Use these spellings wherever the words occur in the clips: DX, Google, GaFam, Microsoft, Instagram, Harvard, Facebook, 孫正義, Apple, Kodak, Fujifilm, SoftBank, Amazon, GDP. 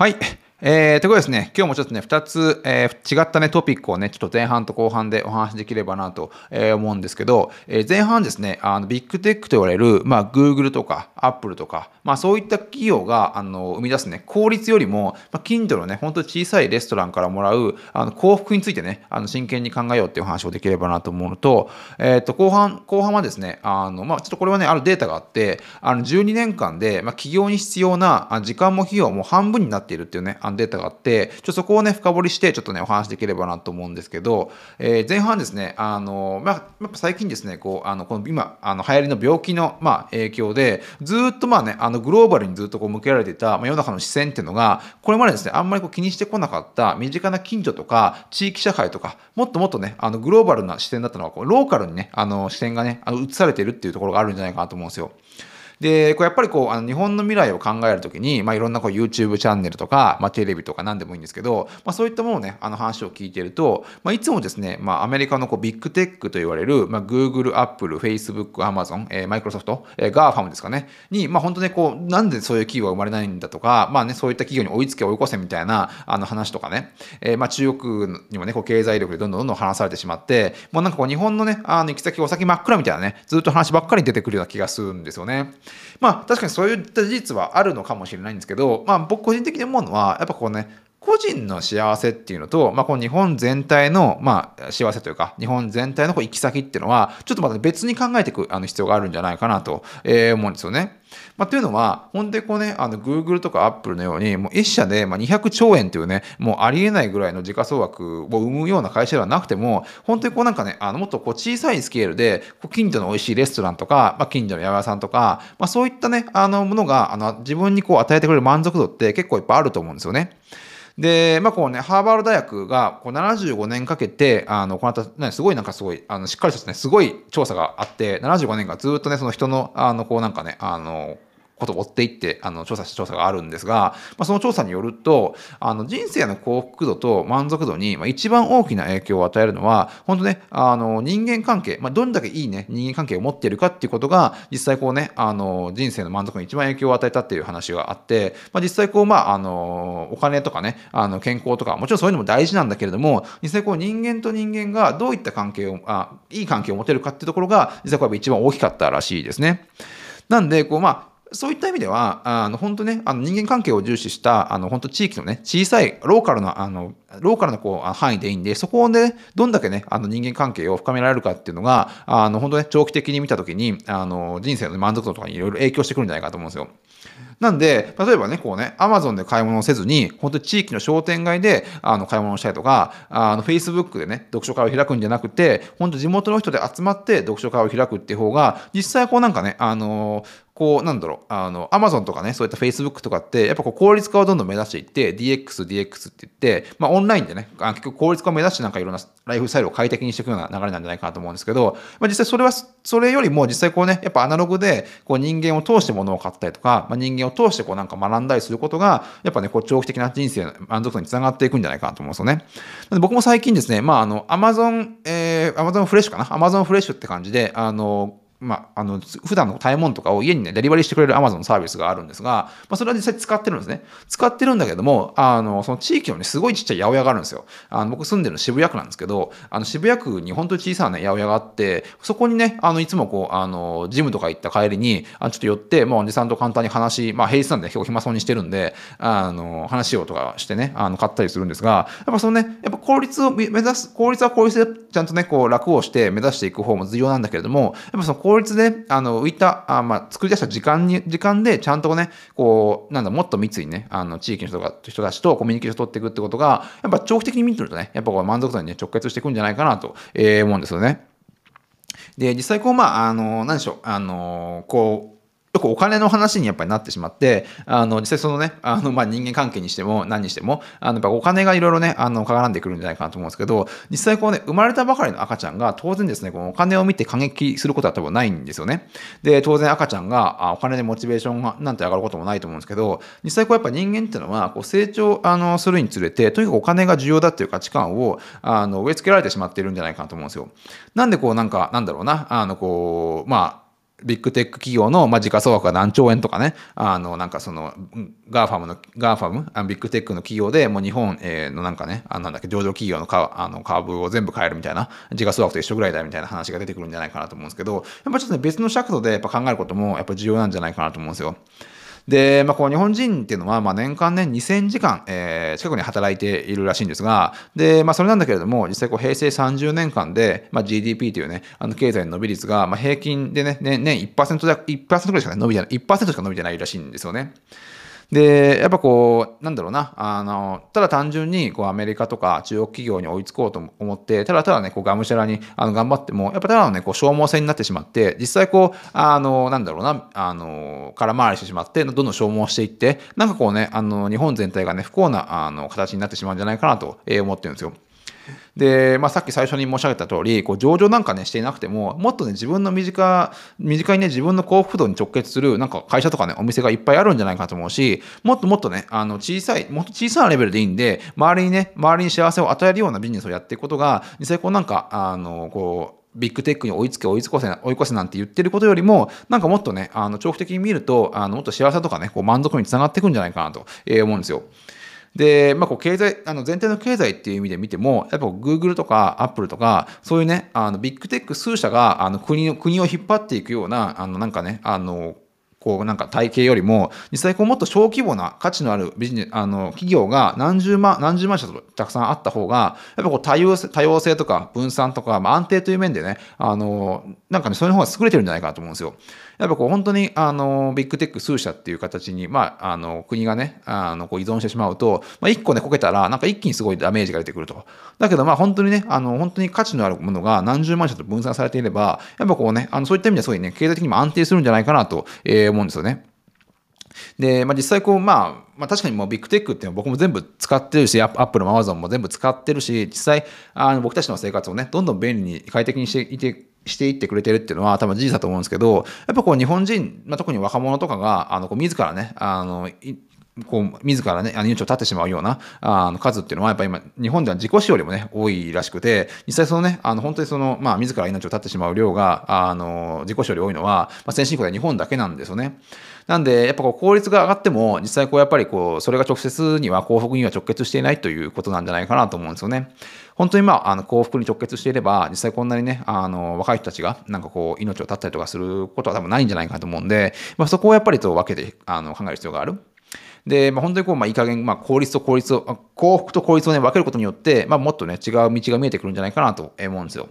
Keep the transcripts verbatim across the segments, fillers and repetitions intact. はい。えー、ということですね、今日もちょっとね、ふたつ、えー、違ったね、トピックをね、ちょっと前半と後半でお話しできればなと、えー、思うんですけど、えー、前半ですね、あのビッグテックと言われる、まあ、Google とか Apple とか、まあ、そういった企業があの生み出すね、効率よりも、まあ、近所のね、本当に小さいレストランからもらうあの幸福についてね、あの真剣に考えようっていう話をできればなと思うのと、えー、と後半、後半はですね、あのまあ、ちょっとこれはね、あるデータがあって、あのじゅうにねんかんで、まあ、企業に必要な時間も費用も半分になっているっていうね、データがあって、ちょっとそこをね、深掘りして、ちょっとね、お話できればなと思うんですけど、えー、前半ですね、あの、まあ、やっぱ最近ですね、こう、あの、この今、あの流行りの病気の、まあ、影響で、ずっとまあね、あの、グローバルにずっとこう向けられていた、まあ、世の中の視線っていうのが、これまでですね、あんまりこう気にしてこなかった、身近な近所とか、地域社会とか、もっともっとね、あの、グローバルな視点だったのが、こう、ローカルにね、あの、視点がね、あの移されているっていうところがあるんじゃないかなと思うんですよ。で、こうやっぱりこう、あの日本の未来を考えるときに、まあ、いろんなこう YouTube チャンネルとか、まあ、テレビとか何でもいいんですけど、まあ、そういったものをね、あの話を聞いていると、まあ、いつもですね、まあ、アメリカのこうビッグテックと言われる、まあ、Google、Apple、Facebook、Amazon、えー、Microsoft、えー、GaFam ですかね、に、まあ、本当ね、こう、なんでそういう企業が生まれないんだとか、まあね、そういった企業に追いつけ追い越せみたいなあの話とかね、えー、まあ、中国にもね、こう経済力でどんどんどんどん話されてしまって、もうなんかこう、日本のね、あの行き先、お先真っ暗みたいなね、ずっと話ばっかり出てくるような気がするんですよね。まあ確かにそういった事実はあるのかもしれないんですけど、まあ僕個人的に思うのは、やっぱこうね、個人の幸せっていうのと、まあこの日本全体の、まあ幸せというか、日本全体のこう行き先っていうのは、ちょっとまた別に考えていくあの必要があるんじゃないかなと思うんですよね。まあ、というのは、本当にこうね、あの、Google とか Apple のように、もう一社でまあにひゃくちょうえんというね、もうありえないぐらいの時価総額を生むような会社ではなくても、本当にこうなんかね、あの、もっとこう小さいスケールで、近所の美味しいレストランとか、まあ、近所の八百屋さんとか、まあ、そういったね、あの、ものが、あの、自分にこう与えてくれる満足度って結構いっぱいあると思うんですよね。で、まあこうね、ハーバード大学がこうななじゅうごねんかけて、あの、行った、ね、すごいなんかすごい、あの、しっかりしたね、すごい調査があって、ななじゅうごねん間ずっとね、その人の、あの、こうなんかね、あの、ことを追っていって、あの、調査した調査があるんですが、まあ、その調査によると、あの、人生の幸福度と満足度に、まあ、一番大きな影響を与えるのは、本当ね、あの、人間関係、まあ、どんだけいいね、人間関係を持っているかっていうことが、実際こうね、あの、人生の満足に一番影響を与えたっていう話があって、まあ、実際こう、まあ、あの、お金とかね、あの、健康とか、もちろんそういうのも大事なんだけれども、実際こう、人間と人間がどういった関係を、あ、いい関係を持てるかっていうところが、実際こう、一番大きかったらしいですね。なんで、こう、まあ、そういった意味では、あの、本当ね、あの、人間関係を重視した、あの、本当地域のね、小さい、ローカルな、あの、ローカルなこう範囲でいいんで、そこをね、どんだけね、あの人間関係を深められるかっていうのが、あの、本当ね、長期的に見たときに、あの、人生の満足度とかにいろいろ影響してくるんじゃないかと思うんですよ。なんで、例えばね、こうね、Amazon で買い物をせずに、本当に地域の商店街で、あの、買い物をしたりとか、あの、Facebook でね、読書会を開くんじゃなくて、本当地元の人で集まって読書会を開くっていう方が、実際こうなんかね、あの、こう、なんだろう、あの、Amazon とかね、そういった Facebook とかって、やっぱこう効率化をどんどん目指していって、ディーエックス、ディーエックス って言って、まあ、オンラインでね、結局効率化を目指してなんかいろんなライフスタイルを快適にしていくような流れなんじゃないかなと思うんですけど、まあ、実際それは、それよりも実際こうね、やっぱアナログでこう人間を通して物を買ったりとか、まあ、人間を通してこうなんか学んだりすることが、やっぱね、こう長期的な人生の満足度につながっていくんじゃないかなと思うんですよね。なんで僕も最近ですね、まあ、あの、Amazon、えー、Amazon フレッシュかな ?Amazon フレッシュって感じで、あの、まあ、あの、普段の買い物とかを家にね、デリバリーしてくれる Amazon サービスがあるんですが、まあ、それは実際使ってるんですね。使ってるんだけども、あの、その地域のね、すごいちっちゃい八百屋があるんですよ。あの、僕住んでるの渋谷区なんですけど、あの、渋谷区に本当に小さなね、八百屋があって、そこにね、あの、いつもこう、あの、ジムとか行った帰りに、あの、ちょっと寄って、まあ、おじさんと簡単に話、まあ、平日なんで結構暇そうにしてるんで、あの、話をとかしてね、あの、買ったりするんですが、やっぱそのね、やっぱ効率を目指す、効率は効率でちゃんとね、こう、楽をして目指していく方も重要なんだけれども、やっぱその効率で、あの、浮いた、あまあ、作り出した時間に、時間で、ちゃんとね、こう、なんだ、もっと密にね、あの、地域の人が、人たちとコミュニケーションを取っていくってことが、やっぱ長期的に見てるとね、やっぱこう満足度にね、直結していくんじゃないかなと、えー、思うんですよね。で、実際こう、まあ、あの、何でしょう、あの、こう、よくお金の話にやっぱりなってしまって、あの、実際そのね、あの、まあ、人間関係にしても何にしても、あの、やっぱお金がいろいろね、あの、絡んでくるんじゃないかなと思うんですけど、実際こうね、生まれたばかりの赤ちゃんが当然ですね、このお金を見て感激することは多分ないんですよね。で、当然赤ちゃんが、あ、お金でモチベーションがなんて上がることもないと思うんですけど、実際こうやっぱ人間っていうのは、こう成長、あの、するにつれて、とにかくお金が重要だっていう価値観を、あの、植え付けられてしまっているんじゃないかなと思うんですよ。なんでこうなんか、なんだろうな、あの、こう、まあ、ビッグテック企業の、まあ、時価総額が何兆円とかね、あの、なんかその、GAFAMの、GAFAM、ビッグテックの企業で、もう日本のなんかね、あなんだっけ、上場企業のかあの株を全部買えるみたいな、時価総額と一緒ぐらいだみたいな話が出てくるんじゃないかなと思うんですけど、やっぱちょっとね、別の尺度でやっぱ考えることも、やっぱ重要なんじゃないかなと思うんですよ。で、まあ、こう日本人っていうのは、まあ、年間ね、にせんじかん、えー、近くに働いているらしいんですが、で、まあ、それなんだけれども、実際こう、平成さんじゅうねんかんで、まあ、ジーディーピー というね、あの、経済の伸び率が、まあ、平均でね、年、ね、いちパーセント だ、いちパーセント ぐらいしか伸びてない、いちパーセント しか伸びてないらしいんですよね。で、やっぱこう、なんだろうな、あの、ただ単純に、こう、アメリカとか中国企業に追いつこうと思って、ただただね、こう、がむしゃらに、あの、頑張っても、やっぱただのね、こう、消耗戦になってしまって、実際こう、あの、なんだろうな、あの、空回りしてしまって、どんどん消耗していって、なんかこうね、あの、日本全体がね、不幸な、あの、形になってしまうんじゃないかなと思ってるんですよ。で、まあ、さっき最初に申し上げた通り、こう上場なんかねしていなくても、もっとね自分の身近、身近にね自分の幸福度に直結するなんか会社とかねお店がいっぱいあるんじゃないかと思うし、もっともっとねあの小さい、もっと小さなレベルでいいんで、周りにね周りに幸せを与えるようなビジネスをやっていくことが、実際こうなんかあのこう。ビッグテックに追いつけ追いつこせ追い越せなんて言ってることよりも、なんかもっとね、あの長期的に見ると、あのもっと幸せとかね、こう満足につながっていくんじゃないかなと思うんですよ。で、まあ、こう経済、あの全体の経済っていう意味で見ても、やっぱ Google とか Apple とか、そういうね、あのビッグテック数社があの 国, 国を引っ張っていくような、あのなんかね、あのこうなんか体系よりも、実際こうもっと小規模な価値のあるビジネス、あの企業が何十万、何十万社とたくさんあった方が、やっぱこう多様性、多様性とか分散とか、まあ、安定という面でね、あの、なんかね、それの方が優れてるんじゃないかなと思うんですよ。やっぱこう本当にあの、ビッグテック数社っていう形に、まあ、あの、国がね、あの、こう依存してしまうと、まあ、一個ね、こけたら、なんか一気にすごいダメージが出てくると。だけどまあ本当にね、あの、本当に価値のあるものが何十万社と分散されていれば、やっぱこうね、あの、そういった意味ではすごいね、経済的にも安定するんじゃないかなと、えー思うんですよね。で、まあ、実際こう、まあ、まあ、確かにもうビッグテックっていうのは僕も全部使ってるし、アップルも Amazon も全部使ってるし、実際、あの僕たちの生活をね、どんどん便利に快適にしていて、していってくれてるっていうのは多分事実だと思うんですけど、やっぱこう日本人、まあ、特に若者とかが、あのこう自らね、あのいこう自らね、命を絶ってしまうようなあの数っていうのは、やっぱ今、日本では自己死よりもね、多いらしくて、実際そのね、あの本当にその、まあ、自ら命を絶ってしまう量が、あの自己死より多いのは、まあ、先進国では日本だけなんですよね。なんで、やっぱこう効率が上がっても、実際こうやっぱりこう、それが直接には幸福には直結していないということなんじゃないかなと思うんですよね。本当にまあ、あの幸福に直結していれば、実際こんなにね、あの若い人たちがなんかこう、命を絶ったりとかすることは多分ないんじゃないかなと思うんで、まあ、そこをやっぱりと分けてあの考える必要がある。で、まあ、本当にこう、まあ、いい加減、まあ、効率と効率を、幸福と効率をね、分けることによって、まあ、もっとね、違う道が見えてくるんじゃないかなと思うんですよ。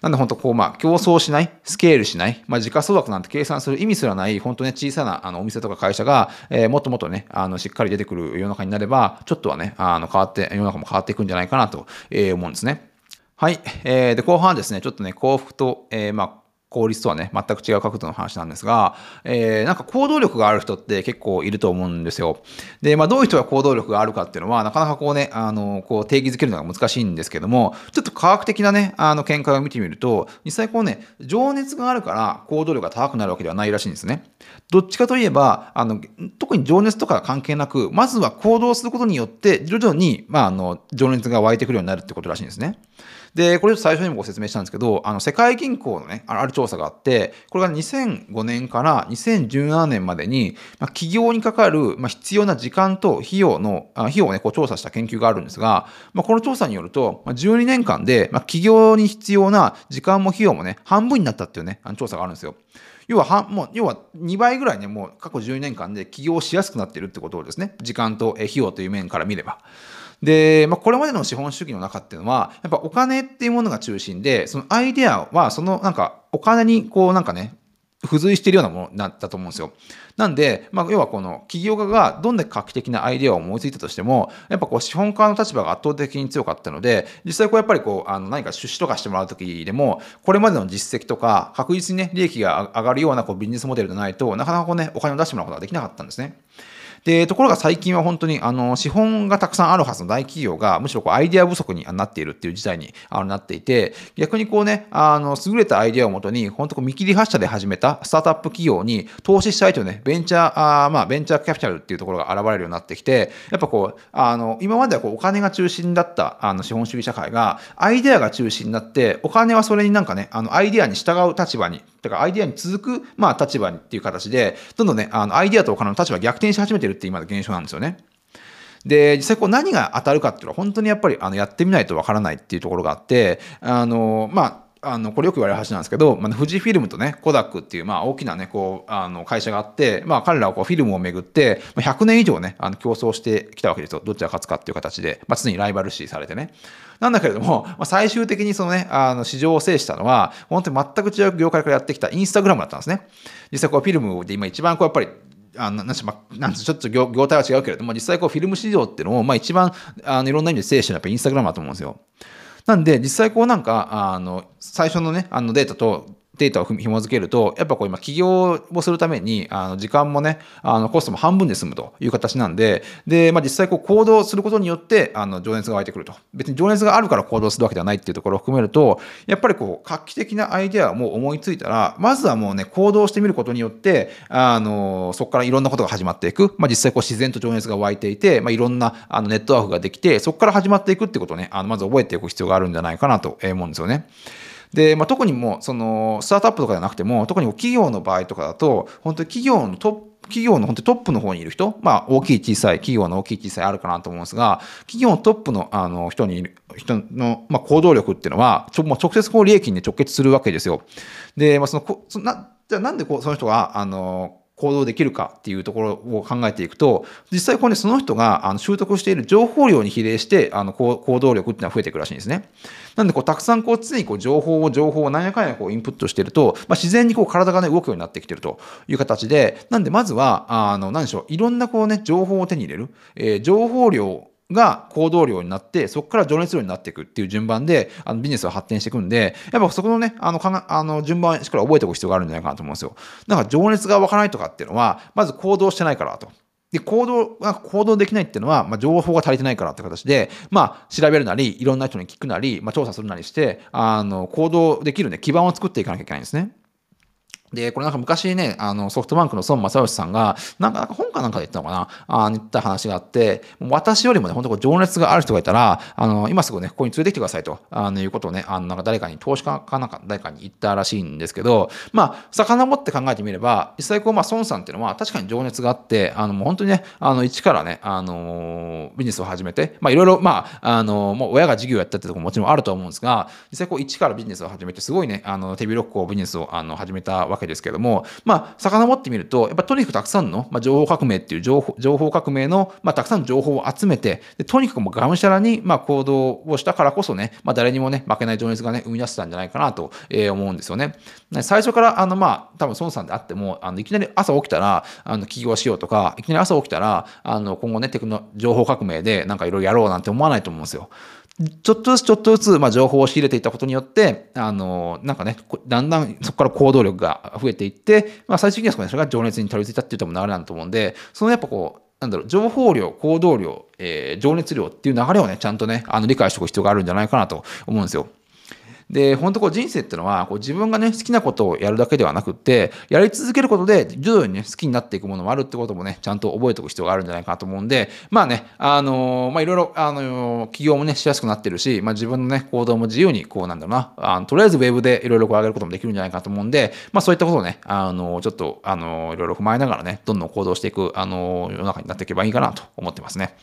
なんで、本当こう、まあ、競争しない、スケールしない、まあ、時価総額なんて計算する意味すらない、本当ね、小さな、あの、お店とか会社が、えー、もっともっとね、あの、しっかり出てくる世の中になれば、ちょっとはね、あの、変わって、世の中も変わっていくんじゃないかなと、えー、思うんですね。はい。えー、で、後半はですね、ちょっとね、幸福と、えー、まあ、効率とはね、全く違う角度の話なんですが、えー、なんか行動力がある人って結構いると思うんですよ。で、まあどういう人が行動力があるかっていうのは、なかなかこうね、あの、こう定義づけるのが難しいんですけども、ちょっと科学的なね、あの見解を見てみると、実際こうね、情熱があるから行動力が高くなるわけではないらしいんですね。どっちかといえば、あの、特に情熱とか関係なく、まずは行動することによって、徐々に、まああの、情熱が湧いてくるようになるってことらしいんですね。で、これちょっと最初にもご説明したんですけど、あの、世界銀行のね、ある調査があって、これがにせんごねんからにせんじゅうななねんまでに、まあ、企業にかかる、まあ、必要な時間と費用の、あ費用をね、こう調査した研究があるんですが、まあ、この調査によると、まあ、じゅうにねんかんで、まあ、企業に必要な時間も費用もね、半分になったっていうね、あの調査があるんですよ。要はは、もう、要はにばいぐらいね、もう過去じゅうにねんかんで起業しやすくなっているってことをですね、時間と費用という面から見れば。で、まあ、これまでの資本主義の中っていうのは、やっぱお金っていうものが中心で、そのアイデアは、そのなんか、お金にこうなんかね、付随しているようなものだったと思うんですよ。なんで、まあ、要はこの企業家がどんな画期的なアイデアを思いついたとしても、やっぱこう資本家の立場が圧倒的に強かったので、実際こうやっぱりこう、あの何か出資とかしてもらうときでも、これまでの実績とか、確実にね、利益が上がるようなこうビジネスモデルでないとなかなかこうね、お金を出してもらうことができなかったんですね。で、ところが最近は本当に、あの、資本がたくさんあるはずの大企業が、むしろこう、アイデア不足になっているっていう事態になっていて、逆にこうね、あの、優れたアイデアをもとに、本当こう、見切り発車で始めたスタートアップ企業に投資したいというね、ベンチャー、あまあ、ベンチャーキャピタルっていうところが現れるようになってきて、やっぱこう、あの、今まではこう、お金が中心だった、あの、資本主義社会が、アイデアが中心になって、お金はそれになんかね、あの、アイデアに従う立場に、だからアイデアに続く、まあ、立場っていう形で、どんどんね、あの、アイデアとお金の立場が逆転し始めてるって今の現象なんですよね。で、実際こう何が当たるかっていうのは本当にやっぱりあのやってみないとわからないっていうところがあって、あの、まあ、あのこれよく言われる話なんですけど、まあ、富士フィルムとねコダックっていうまあ大きなねこうあの会社があって、まあ、彼らはこうフィルムをめぐってひゃくねん以上ねあの競争してきたわけですよ。どっちが勝つかっていう形で、まあ、常にライバル視されてね。なんだけれども、まあ、最終的にそのねあの市場を制したのは本当に全く違う業界からやってきたインスタグラムだったんですね。実際こうフィルムで今一番こうやっぱりあのなんしまなんしちょっと 業, 業態は違うけれども、実際こうフィルム市場っていうのをまあ一番あのいろんな意味で制したのはやっぱりインスタグラムだと思うんですよ。なんで、実際こうなんか、あの、最初のね、あのデータと、データを紐付けると、やっぱこう今起業をするために、あの時間もね、あのコストも半分で済むという形なんで、で、まあ実際こう行動することによって、あの情熱が湧いてくると。別に情熱があるから行動するわけではないっていうところを含めると、やっぱりこう画期的なアイデアをもう思いついたら、まずはもうね、行動してみることによって、あの、そこからいろんなことが始まっていく。まあ実際こう自然と情熱が湧いていて、まあいろんなあのネットワークができて、そこから始まっていくってことをね、あのまず覚えておく必要があるんじゃないかなと思うんですよね。で、まあ、特にもうそのスタートアップとかじゃなくても、特に企業の場合とかだと、本当に企業のトップ企業の本当にトップの方にいる人、まあ大きい小さい、企業の大きい小さいあるかなと思うんですが、企業のトップのあの人にいる、人のまあ行動力っていうのは、ちょもう直接こう利益に直結するわけですよ。で、まあその、そな、じゃあなんでこうその人が、あの、行動できるかっていうところを考えていくと、実際これ、ね、その人があの習得している情報量に比例してあの行動力っていうのは増えていくらしいんですね。なんでこうたくさんこう常にこう情報を情報を何やかんやこうインプットしていると、まあ、自然にこう体がね動くようになってきているという形で、なんでまずはあの何でしょう、いろんなこうね情報を手に入れる、えー、情報量が行動量になって、そこから情熱量になっていくっていう順番で、あのビジネスは発展していくんで、やっぱそこのね、あの、かな、あの順番をしっかり覚えておく必要があるんじゃないかなと思うんですよ。なんか情熱が湧かないとかっていうのは、まず行動してないからと。で、行動が、行動できないっていうのは、まあ、情報が足りてないからって形で、まあ、調べるなり、いろんな人に聞くなり、まあ、調査するなりして、あの、行動できるね、基盤を作っていかなきゃいけないんですね。で、これなんか昔ね、あの、ソフトバンクの孫正義さんが、なんか、なんか本かなんかで言ったのかな、あ言った話があって、私よりもね、本当に情熱がある人がいたら、あの、今すぐね、ここに連れてきてくださいと、あの、いうことをね、あの、なんか誰かに、投資家かなんか誰かに言ったらしいんですけど、まあ、遡って考えてみれば、実際こう、まあ、孫さんっていうのは確かに情熱があって、あの、もう本当にね、あの、一からね、あの、ビジネスを始めて、まあ、いろいろ、まあ、あの、もう親が事業やったってところももちろんあると思うんですが、実際こう、一からビジネスを始めて、すごいね、あの、手広くこう、ビジネスを、あの、始めたわけわけですけれども、まあ、遡ってみると、やっぱとにかくたくさんの、まあ、情報革命っていう情報、情報革命の、まあ、たくさんの情報を集めて、でとにかくもうがむしゃらに、まあ、行動をしたからこそね、まあ、誰にもね、負けない情熱がね、生み出したんじゃないかなと、えー、思うんですよね。最初から、あの、まあ、多分孫さんであっても、あのいきなり朝起きたら、あの起業しようとか、いきなり朝起きたら、あの今後ね、テクノ、情報革命でなんかいろいろやろうなんて思わないと思うんですよ。ちょっとずつちょっとずつ、まあ、情報を仕入れていったことによって、あの、なんかね、だんだんそこから行動力が増えていって、まあ、最終的にはそれが情熱にたどり着いたっていう多分流れなんだと思うんで、そのやっぱこう、なんだろう、情報量、行動量、えー、情熱量っていう流れをね、ちゃんとね、あの、理解しておく必要があるんじゃないかなと思うんですよ。で、本当こう人生っていうのは、こう自分がね、好きなことをやるだけではなくって、やり続けることで、徐々にね、好きになっていくものもあるってこともね、ちゃんと覚えておく必要があるんじゃないかなと思うんで、まあね、あのー、まあいろいろ、あのー、起業もね、しやすくなってるし、まあ自分のね、行動も自由に、こうなんだろうな、あのとりあえずウェブでいろいろこう上げることもできるんじゃないかなと思うんで、まあそういったことをね、あのー、ちょっと、あのー、いろいろ踏まえながらね、どんどん行動していく、あのー、世の中になっていけばいいかなと思ってますね。